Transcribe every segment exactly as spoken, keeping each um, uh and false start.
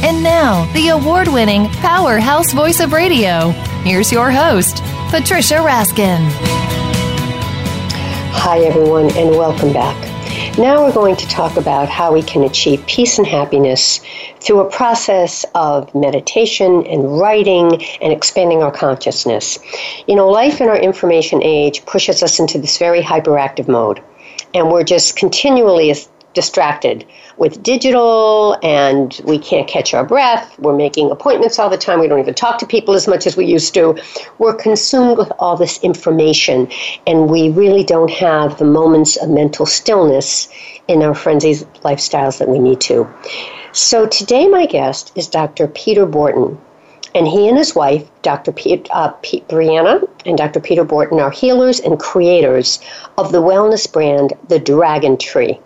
And now, the award-winning powerhouse voice of radio. Here's your host, Patricia Raskin. Hi, everyone, and welcome back. Now we're going to talk about how we can achieve peace and happiness through a process of meditation and writing and expanding our consciousness. You know, life in our information age pushes us into this very hyperactive mode, and we're just continually distracted with digital, and we can't catch our breath. We're making appointments all the time. We don't even talk to people as much as we used to. We're consumed with all this information, and we really don't have the moments of mental stillness in our frenzied lifestyles that we need to. So today my guest is Doctor Peter Borten, and he and his wife, Doctor P- uh, P- Brianna and Doctor Peter Borten, are healers and creators of the wellness brand, The Dragon Tree,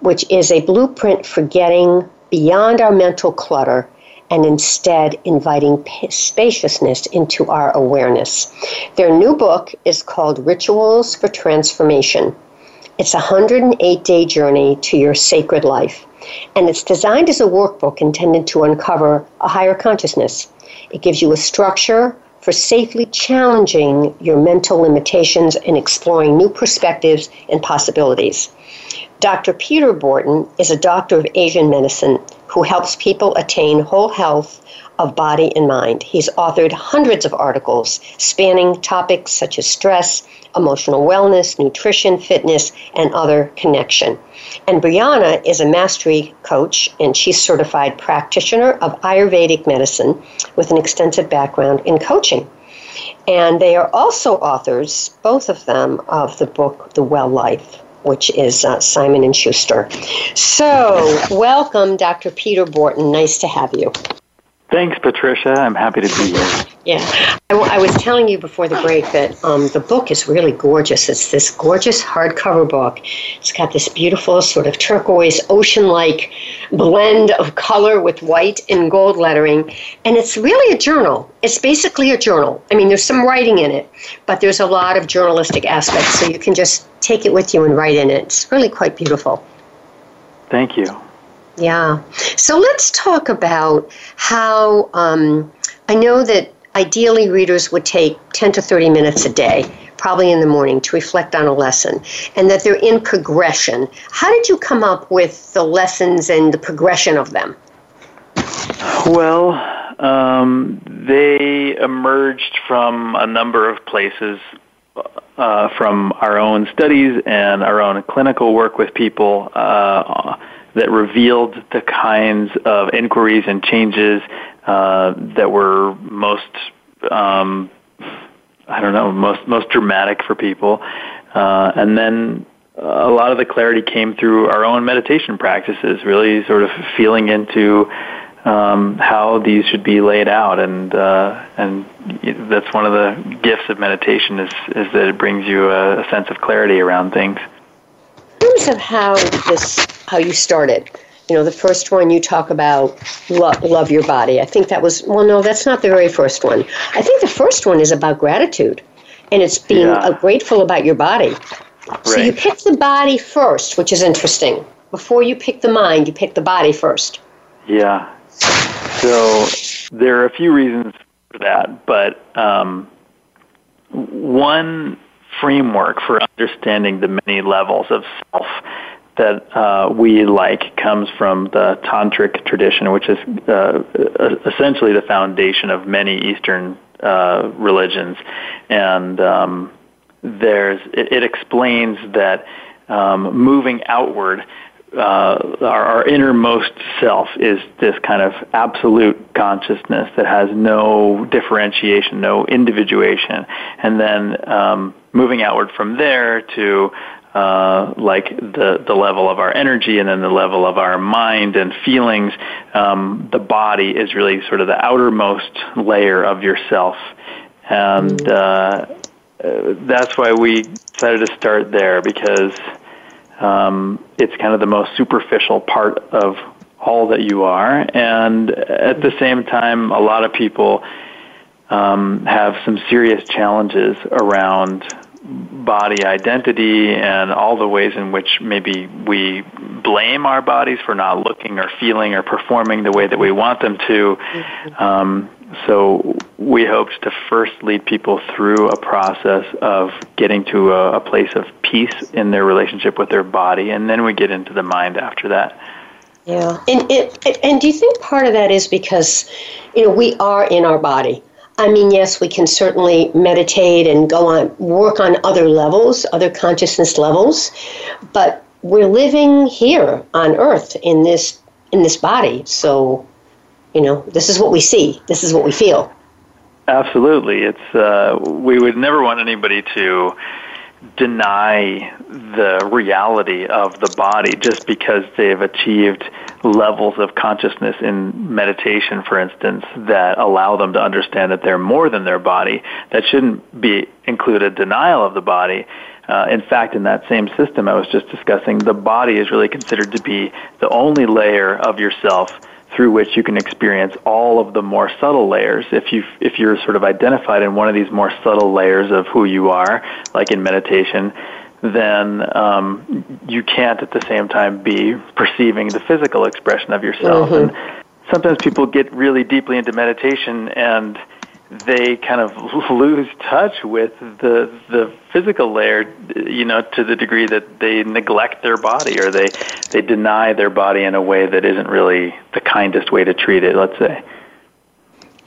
which is a blueprint for getting beyond our mental clutter and instead inviting p- spaciousness into our awareness. Their new book is called Rituals for Transformation. It's a one hundred eight day journey to your sacred life, and it's designed as a workbook intended to uncover a higher consciousness. It gives you a structure for safely challenging your mental limitations and exploring new perspectives and possibilities. Doctor Peter Borten is a doctor of Asian medicine who helps people attain whole health of body and mind. He's authored hundreds of articles spanning topics such as stress, emotional wellness, nutrition, fitness, and other connection. And Brianna is a mastery coach, and she's certified practitioner of Ayurvedic medicine with an extensive background in coaching. And they are also authors, both of them, of the book The Well Life, which is uh, Simon and Schuster. So, welcome, Doctor Peter Borten. Nice to have you. Thanks, Patricia. I'm happy to be here. Yeah. I, I was telling you before the break that um, the book is really gorgeous. It's this gorgeous hardcover book. It's got this beautiful sort of turquoise, ocean-like blend of color with white and gold lettering. And it's really a journal. It's basically a journal. I mean, there's some writing in it, but there's a lot of journalistic aspects. So you can just take it with you and write in it. It's really quite beautiful. Thank you. Yeah. So let's talk about how um, I know that ideally readers would take ten to thirty minutes a day, probably in the morning, to reflect on a lesson, and that they're in progression. How did you come up with the lessons and the progression of them? Well, um, they emerged from a number of places, uh, from our own studies and our own clinical work with people, uh, that revealed the kinds of inquiries and changes uh, that were most, um, I don't know, most most dramatic for people. Uh, and then a lot of the clarity came through our own meditation practices, really sort of feeling into um, how these should be laid out. And uh, and that's one of the gifts of meditation is, is that it brings you a, a sense of clarity around things. In terms of how this, how you started, you know, the first one you talk about, lo- love your body. I think that was, well, no, that's not the very first one. I think the first one is about gratitude, and it's being yeah. grateful about your body. Right. So you pick the body first, which is interesting. Before you pick the mind, you pick the body first. Yeah. So there are a few reasons for that, but um, one framework for understanding the many levels of self that uh, we like comes from the Tantric tradition, which is uh, essentially the foundation of many Eastern uh, religions. And um, there's it, it explains that um, moving outward uh, our, our innermost self is this kind of absolute consciousness that has no differentiation, no individuation, and then um, moving outward from there to uh, like the the level of our energy, and then the level of our mind and feelings. Um, the body is really sort of the outermost layer of yourself, and uh, that's why we decided to start there, because Um, it's kind of the most superficial part of all that you are, and at the same time, a lot of people um, have some serious challenges around body identity and all the ways in which maybe we blame our bodies for not looking or feeling or performing the way that we want them to. Um, so we hoped to first lead people through a process of getting to a, a place of peace in their relationship with their body, and then we get into the mind after that. Yeah, and and, and do you think part of that is because, you know, we are in our body? I mean, yes, we can certainly meditate and go on, work on other levels, other consciousness levels, but we're living here on Earth in this in this body. So, you know, this is what we see. This is what we feel. Absolutely, it's uh, we would never want anybody to deny the reality of the body just because they've achieved levels of consciousness in meditation, for instance, that allow them to understand that they're more than their body. That shouldn't be included denial of the body. Uh, in fact, in that same system I was just discussing, the body is really considered to be the only layer of yourself through which you can experience all of the more subtle layers. If you if you're sort of identified in one of these more subtle layers of who you are, like in meditation, then um, you can't at the same time be perceiving the physical expression of yourself. Mm-hmm. And sometimes people get really deeply into meditation and they kind of lose touch with the the physical layer, you know, to the degree that they neglect their body or they, they deny their body in a way that isn't really the kindest way to treat it, let's say.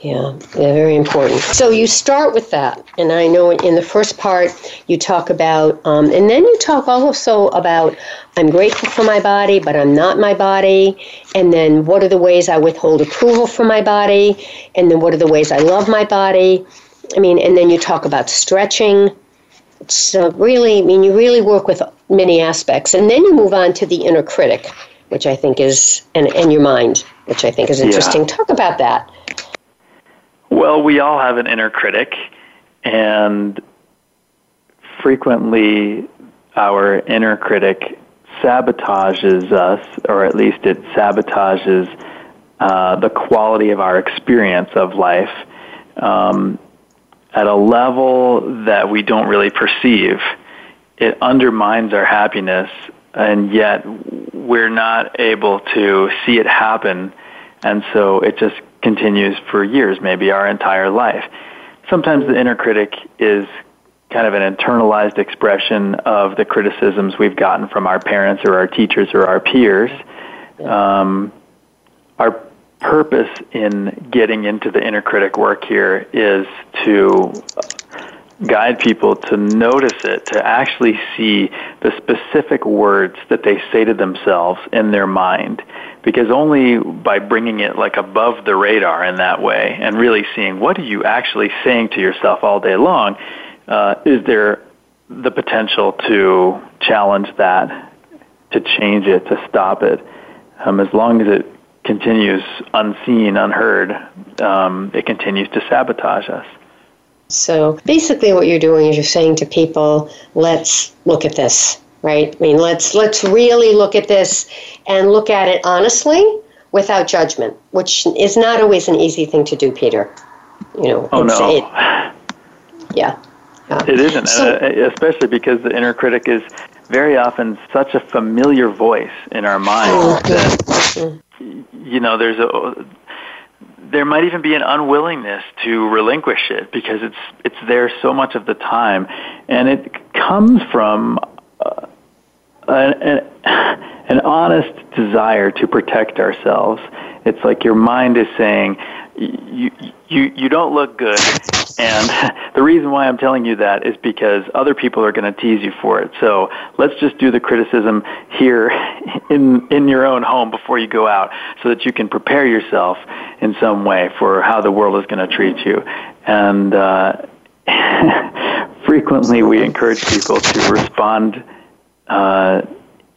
Yeah, yeah, very important. So you start with that, and I know in the first part you talk about, um, and then you talk also about, I'm grateful for my body, but I'm not my body, and then what are the ways I withhold approval from my body, and then what are the ways I love my body, I mean, and then you talk about stretching. So really, I mean, you really work with many aspects, and then you move on to the inner critic, which I think is, and, and your mind, which I think is interesting. Yeah. Talk about that. Well, we all have an inner critic, and frequently our inner critic sabotages us, or at least it sabotages uh, the quality of our experience of life um, at a level that we don't really perceive. It undermines our happiness, and yet we're not able to see it happen, and so it just continues for years, maybe our entire life. Sometimes the inner critic is kind of an internalized expression of the criticisms we've gotten from our parents or our teachers or our peers. Um, our purpose in getting into the inner critic work here is to guide people to notice it, to actually see the specific words that they say to themselves in their mind. Because only by bringing it like above the radar in that way and really seeing what are you actually saying to yourself all day long, uh, is there the potential to challenge that, to change it, to stop it. Um, as long as it continues unseen, unheard, um, it continues to sabotage us. So basically what you're doing is you're saying to people, let's look at this. Right? I mean, let's let's really look at this and look at it honestly without judgment, which is not always an easy thing to do, Peter. You know, oh, it's, no. It, yeah. Uh, it isn't, so, uh, especially because the inner critic is very often such a familiar voice in our mind oh, that, mm-hmm. you know, there's a... There might even be an unwillingness to relinquish it because it's it's there so much of the time. And it comes from Uh, an, an, an honest desire to protect ourselves. It's like your mind is saying, you you you don't look good, And the reason why I'm telling you that is because other people are going to tease you for it. So let's just do the criticism here in in your own home before you go out so that you can prepare yourself in some way for how the world is going to treat you. And uh, frequently we encourage people to respond uh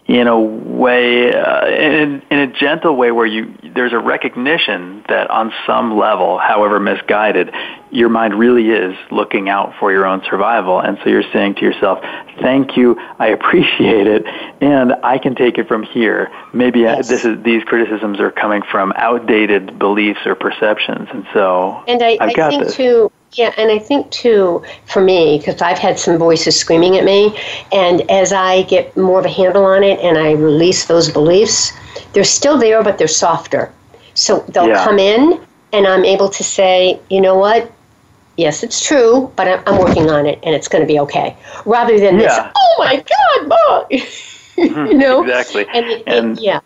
in a way, uh, in, in a gentle way where you there's a recognition that on some level, however misguided, your mind really is looking out for your own survival. And so you're saying to yourself, thank you, I appreciate it, and I can take it from here. Maybe yes. I, this is, these criticisms are coming from outdated beliefs or perceptions. And so and I, I've got I think this. Too, yeah, and I think, too, for me, because I've had some voices screaming at me, and as I get more of a handle on it and I release those beliefs, they're still there, but they're softer. So they'll yeah. come in, and I'm able to say, you know what? Yes, it's true, but I'm, I'm working on it, and it's going to be okay. Rather than yeah. this, oh, my God, Mom! You know? Exactly. And, it, and it, yeah.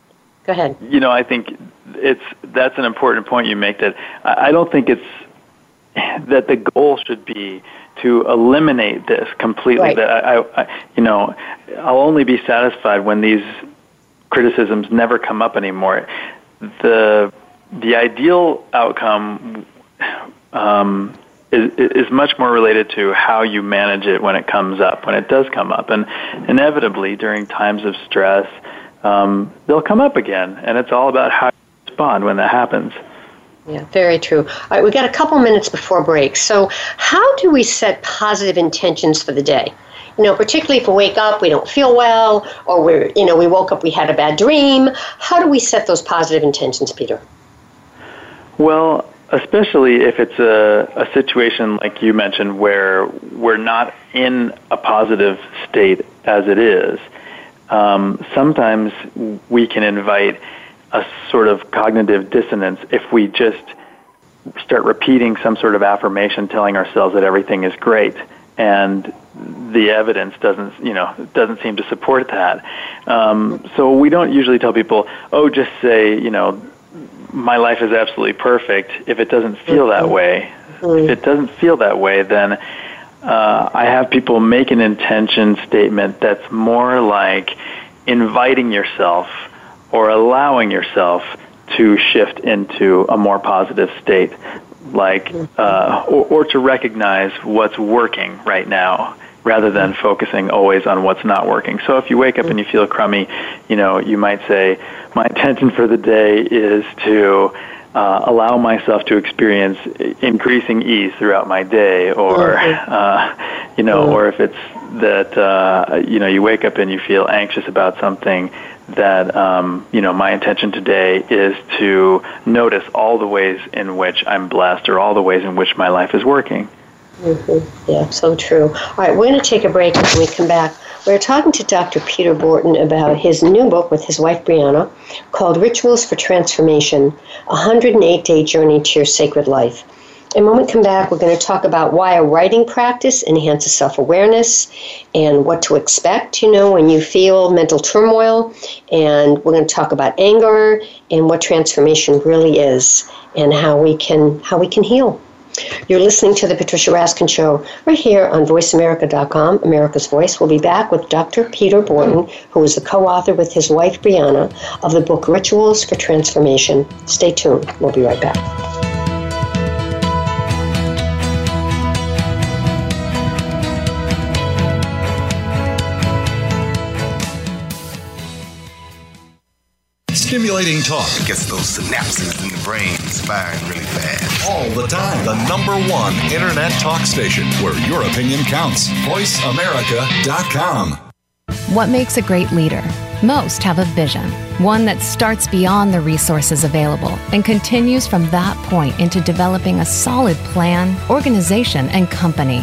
Go ahead. You know, I think it's that's an important point you make, that I, I don't think it's that the goal should be to eliminate this completely. Right. That I, I, you know, I'll only be satisfied when these criticisms never come up anymore. The the ideal outcome um, is, is much more related to how you manage it when it comes up, when it does come up, and inevitably during times of stress, um, they'll come up again, and it's all about how you respond when that happens. Yeah, very true. All right, we've got a couple minutes before break. So how do we set positive intentions for the day? You know, particularly if we wake up, we don't feel well, or we're, you know, we woke up, we had a bad dream. How do we set those positive intentions, Peter? Well, especially if it's a, a situation like you mentioned where we're not in a positive state as it is, um, sometimes we can invite a sort of cognitive dissonance if we just start repeating some sort of affirmation, telling ourselves that everything is great, and the evidence doesn't, you know, doesn't seem to support that. Um, so we don't usually tell people, oh, just say, you know, my life is absolutely perfect. If it doesn't feel that way, if it doesn't feel that way, then uh, I have people make an intention statement that's more like inviting yourself or allowing yourself to shift into a more positive state, like uh, or, or to recognize what's working right now, rather than focusing always on what's not working. So if you wake up and you feel crummy, you know, you might say, my intention for the day is to uh, allow myself to experience increasing ease throughout my day, or uh, you know, or if it's that uh, you know, you wake up and you feel anxious about something, that, um, you know, my intention today is to notice all the ways in which I'm blessed, or all the ways in which my life is working. Mm-hmm. Yeah, so true. All right, we're going to take a break, and when we come back, we're talking to Doctor Peter Borten about his new book with his wife, Brianna, called Rituals for Transformation, a one hundred eight day Journey to Your Sacred Life. And when we come back, we're going to talk about why a writing practice enhances self-awareness and what to expect, you know, when you feel mental turmoil. And we're going to talk about anger and what transformation really is, and how we can how we can heal. You're listening to The Patricia Raskin Show right here on voice america dot com, America's Voice. We'll be back with Doctor Peter Borten, who is the co-author with his wife, Brianna, of the book Rituals for Transformation. Stay tuned. We'll be right back. Stimulating talk gets those synapses in the brain firing really fast. All the time. The number one internet talk station where your opinion counts. voice america dot com. What makes a great leader? Most have a vision, one that starts beyond the resources available and continues from that point into developing a solid plan, organization, and company.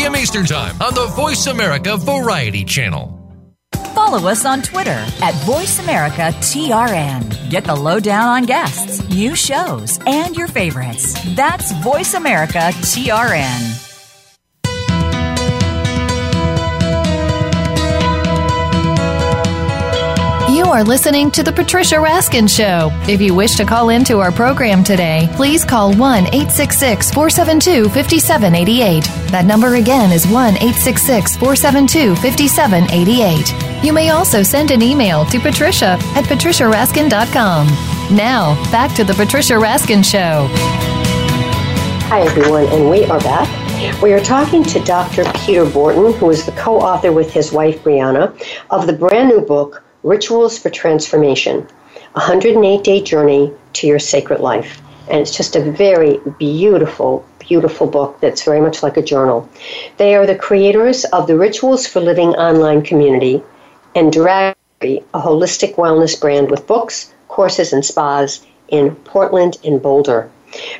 Eastern Time on the Voice America Variety Channel. Follow us on Twitter at Voice America T R N. Get the lowdown on guests, new shows, and your favorites. That's Voice America T R N. You are listening to The Patricia Raskin Show. If you wish to call into our program today, please call one eight six six, four seven two, five seven eight eight. That number again is one eight six six, four seven two, five seven eight eight. You may also send an email to patricia at patricia raskin dot com. Now, back to The Patricia Raskin Show. Hi, everyone, and we are back. We are talking to Doctor Peter Borten, who is the co-author with his wife, Brianna, of the brand new book, Rituals for Transformation, a one hundred eight day Journey to Your Sacred Life. And it's just a very beautiful, beautiful book that's very much like a journal. They are the creators of the Rituals for Living online community and Draghi, a holistic wellness brand with books, courses, and spas in Portland and Boulder.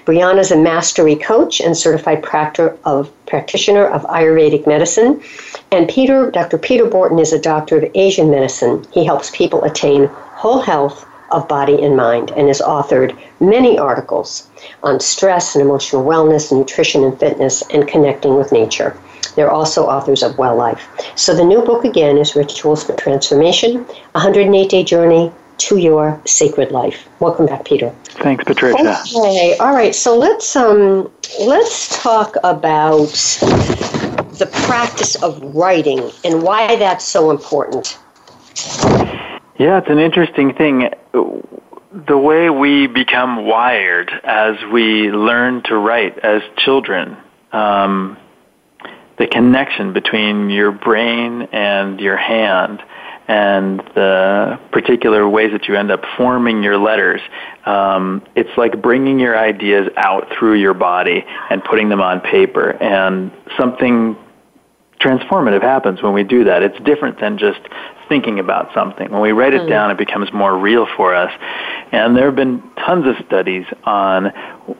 Brianna is a mastery coach and certified practitioner of practitioner of Ayurvedic medicine, and Peter, Doctor Peter Borten, is a doctor of Asian medicine. He helps people attain whole health of body and mind, and has authored many articles on stress and emotional wellness, nutrition and fitness, and connecting with nature. They're also authors of Well Life. So the new book again is Rituals for Transformation: A one hundred eight day Journey to Your Sacred Life. Welcome back, Peter. Thanks, Patricia. Okay, all right. So let's um, let's talk about the practice of writing and why that's so important. Yeah, it's an interesting thing. The way we become wired as we learn to write as children, um, the connection between your brain and your hand, and the particular ways that you end up forming your letters, um, it's like bringing your ideas out through your body and putting them on paper. And something transformative happens when we do that. It's different than just thinking about something. When we write it down, it becomes more real for us. And there have been tons of studies on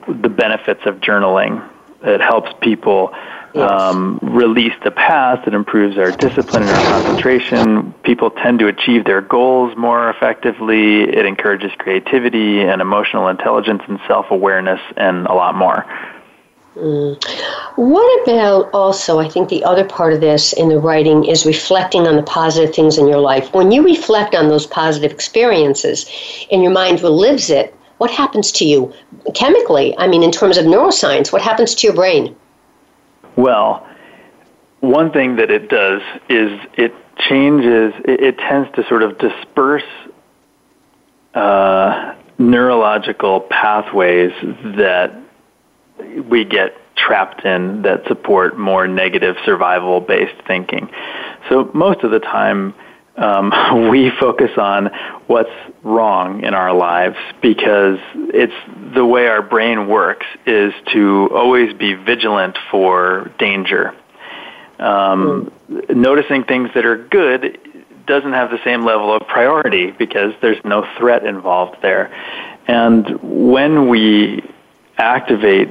the benefits of journaling. It helps people um, release the past. It improves our discipline and our concentration. People tend to achieve their goals more effectively. It encourages creativity and emotional intelligence and self-awareness and a lot more. Mm. What about also, I think the other part of this in the writing is reflecting on the positive things in your life. When you reflect on those positive experiences and your mind relives it, what happens to you chemically? I mean, in terms of neuroscience, what happens to your brain? Well, one thing that it does is it changes, it, it tends to sort of disperse uh, neurological pathways that we get trapped in that support more negative survival-based thinking. So most of the time, Um, we focus on what's wrong in our lives because it's the way our brain works is to always be vigilant for danger. Um, mm. Noticing things that are good doesn't have the same level of priority because there's no threat involved there. And when we activate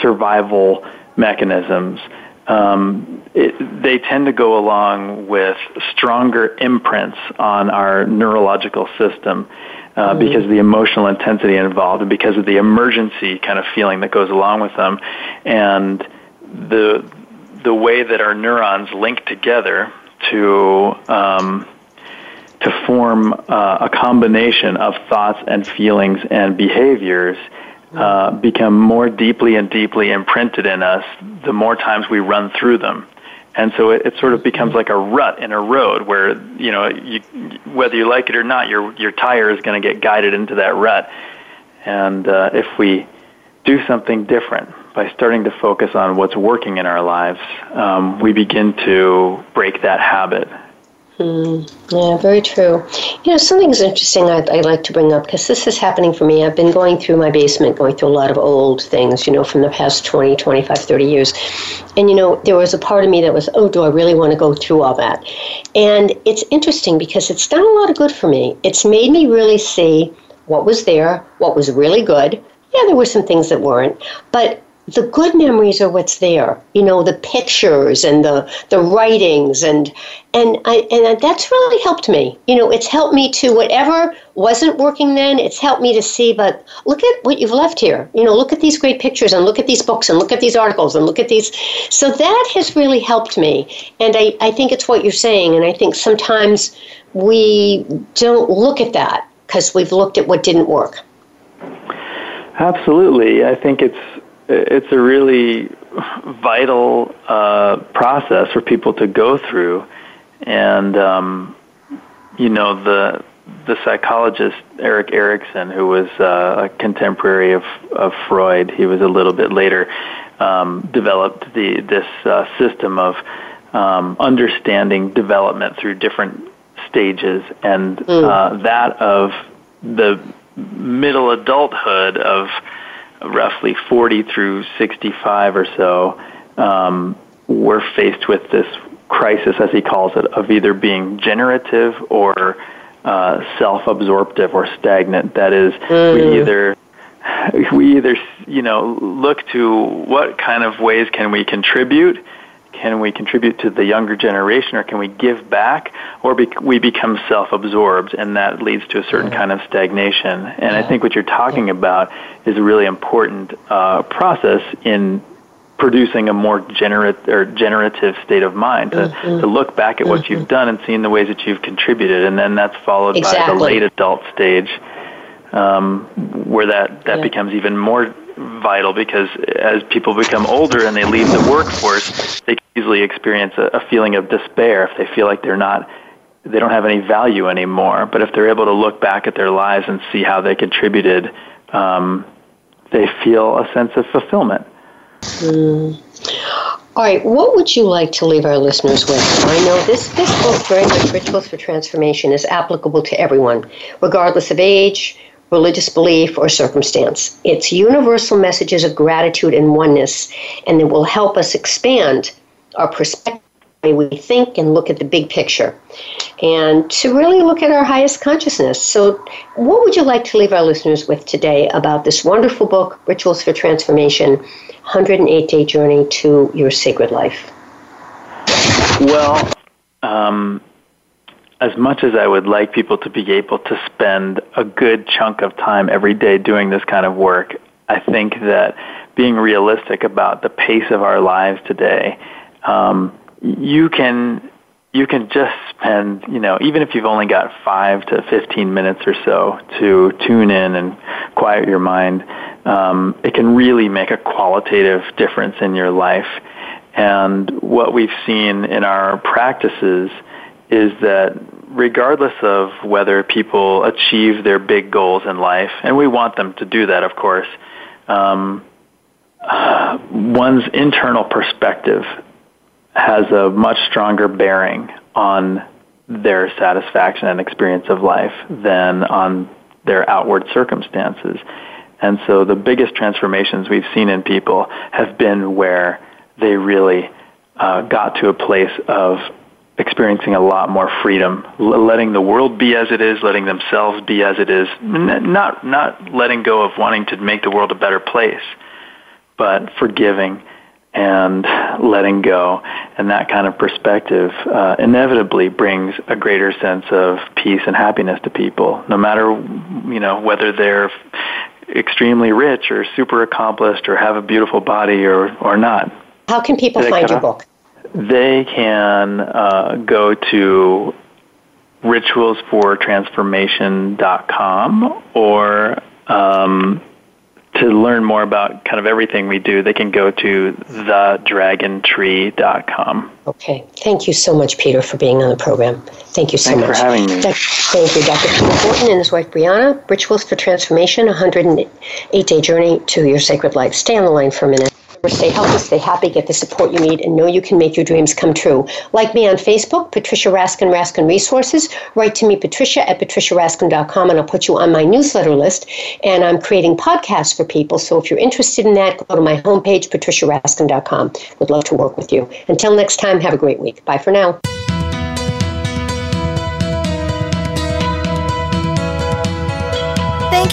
survival mechanisms, Um, it, they tend to go along with stronger imprints on our neurological system uh, mm-hmm. because of the emotional intensity involved and because of the emergency kind of feeling that goes along with them. And the the way that our neurons link together to um, to form uh, a combination of thoughts and feelings and behaviors uh, become more deeply and deeply imprinted in us the more times we run through them. And so it, it sort of becomes like a rut in a road where, you know, you, whether you like it or not, your your tire is going to get guided into that rut. And uh, if we do something different by starting to focus on what's working in our lives, um, we begin to break that habit. Mm, yeah, very true. You know, something's interesting I, I like to bring up, because this is happening for me. I've been going through my basement, going through a lot of old things, you know, from the past twenty, twenty-five, thirty years. And, you know, there was a part of me that was, oh, do I really want to go through all that? And it's interesting because it's done a lot of good for me. It's made me really see what was there, what was really good. Yeah, there were some things that weren't, but the good memories are what's there, you know, the pictures and the, the writings, and and I and that's really helped me. You know, it's helped me to, whatever wasn't working then, it's helped me to see, but look at what you've left here. You know, look at these great pictures, and look at these books, and look at these articles, and look at these. So that has really helped me. And I, I think it's what you're saying, and I think sometimes we don't look at that because we've looked at what didn't work. Absolutely. I think it's It's a really vital uh, process for people to go through, and um, you know, the the psychologist Erik Erikson, who was uh, a contemporary of, of Freud, he was a little bit later, um, developed the this uh, system of um, understanding development through different stages, and mm. uh, that of the middle adulthood of roughly forty through sixty-five or so, um, we're faced with this crisis, as he calls it, of either being generative or uh, self-absorptive or stagnant. That is, mm. we either we either you know look to what kind of ways can we contribute. Can we contribute to the younger generation, or can we give back, or be- we become self-absorbed, and that leads to a certain kind of stagnation. And I think what you're talking about is a really important uh, process in producing a more generate- or generative state of mind, to, mm-hmm. to look back at what mm-hmm. you've done and seeing the ways that you've contributed, and then that's followed exactly. by the late adult stage, um, where that, that yeah. becomes even more vital, because as people become older and they leave the workforce, they can easily experience a, a feeling of despair if they feel like they're not, they don't have any value anymore. But if they're able to look back at their lives and see how they contributed, um, they feel a sense of fulfillment. Mm. All right, what would you like to leave our listeners with? I know this, this book, very much Rituals for Transformation, is applicable to everyone, regardless of age, religious belief, or circumstance. It's universal messages of gratitude and oneness, and it will help us expand our perspective, the way we think and look at the big picture, and to really look at our highest consciousness. So what would you like to leave our listeners with today about this wonderful book, Rituals for Transformation, one hundred eight day Journey to Your Sacred Life? Well, um... as much as I would like people to be able to spend a good chunk of time every day doing this kind of work, I think that being realistic about the pace of our lives today, um, you can you can just spend, you know, even if you've only got five to fifteen minutes or so to tune in and quiet your mind, um, it can really make a qualitative difference in your life. And what we've seen in our practices is that regardless of whether people achieve their big goals in life, and we want them to do that, of course, um, uh, one's internal perspective has a much stronger bearing on their satisfaction and experience of life than on their outward circumstances. And so the biggest transformations we've seen in people have been where they really uh, got to a place of experiencing a lot more freedom, letting the world be as it is, letting themselves be as it is, not not letting go of wanting to make the world a better place, but forgiving and letting go. And that kind of perspective uh, inevitably brings a greater sense of peace and happiness to people, no matter, you know, whether they're extremely rich or super accomplished or have a beautiful body or, or not. How can people they find can, your book? They can uh, go to rituals for transformation dot com, or um, to learn more about kind of everything we do, they can go to the dragon tree dot com. Okay. Thank you so much, Peter, for being on the program. Thank you so Thanks much. Thanks for having me. Thank you, Doctor Peter Borten and his wife, Brianna. Rituals for Transformation, one hundred eight day journey to your sacred life. Stay on the line for a minute. Stay healthy, stay happy, get the support you need, and know you can make your dreams come true. Like me on Facebook, Patricia Raskin, Raskin Resources. Write to me, Patricia, at Patricia Raskin dot com, and I'll put you on my newsletter list. And I'm creating podcasts for people, so if you're interested in that, go to my homepage, Patricia Raskin dot com. Would love to work with you. Until next time, have a great week. Bye for now. Thank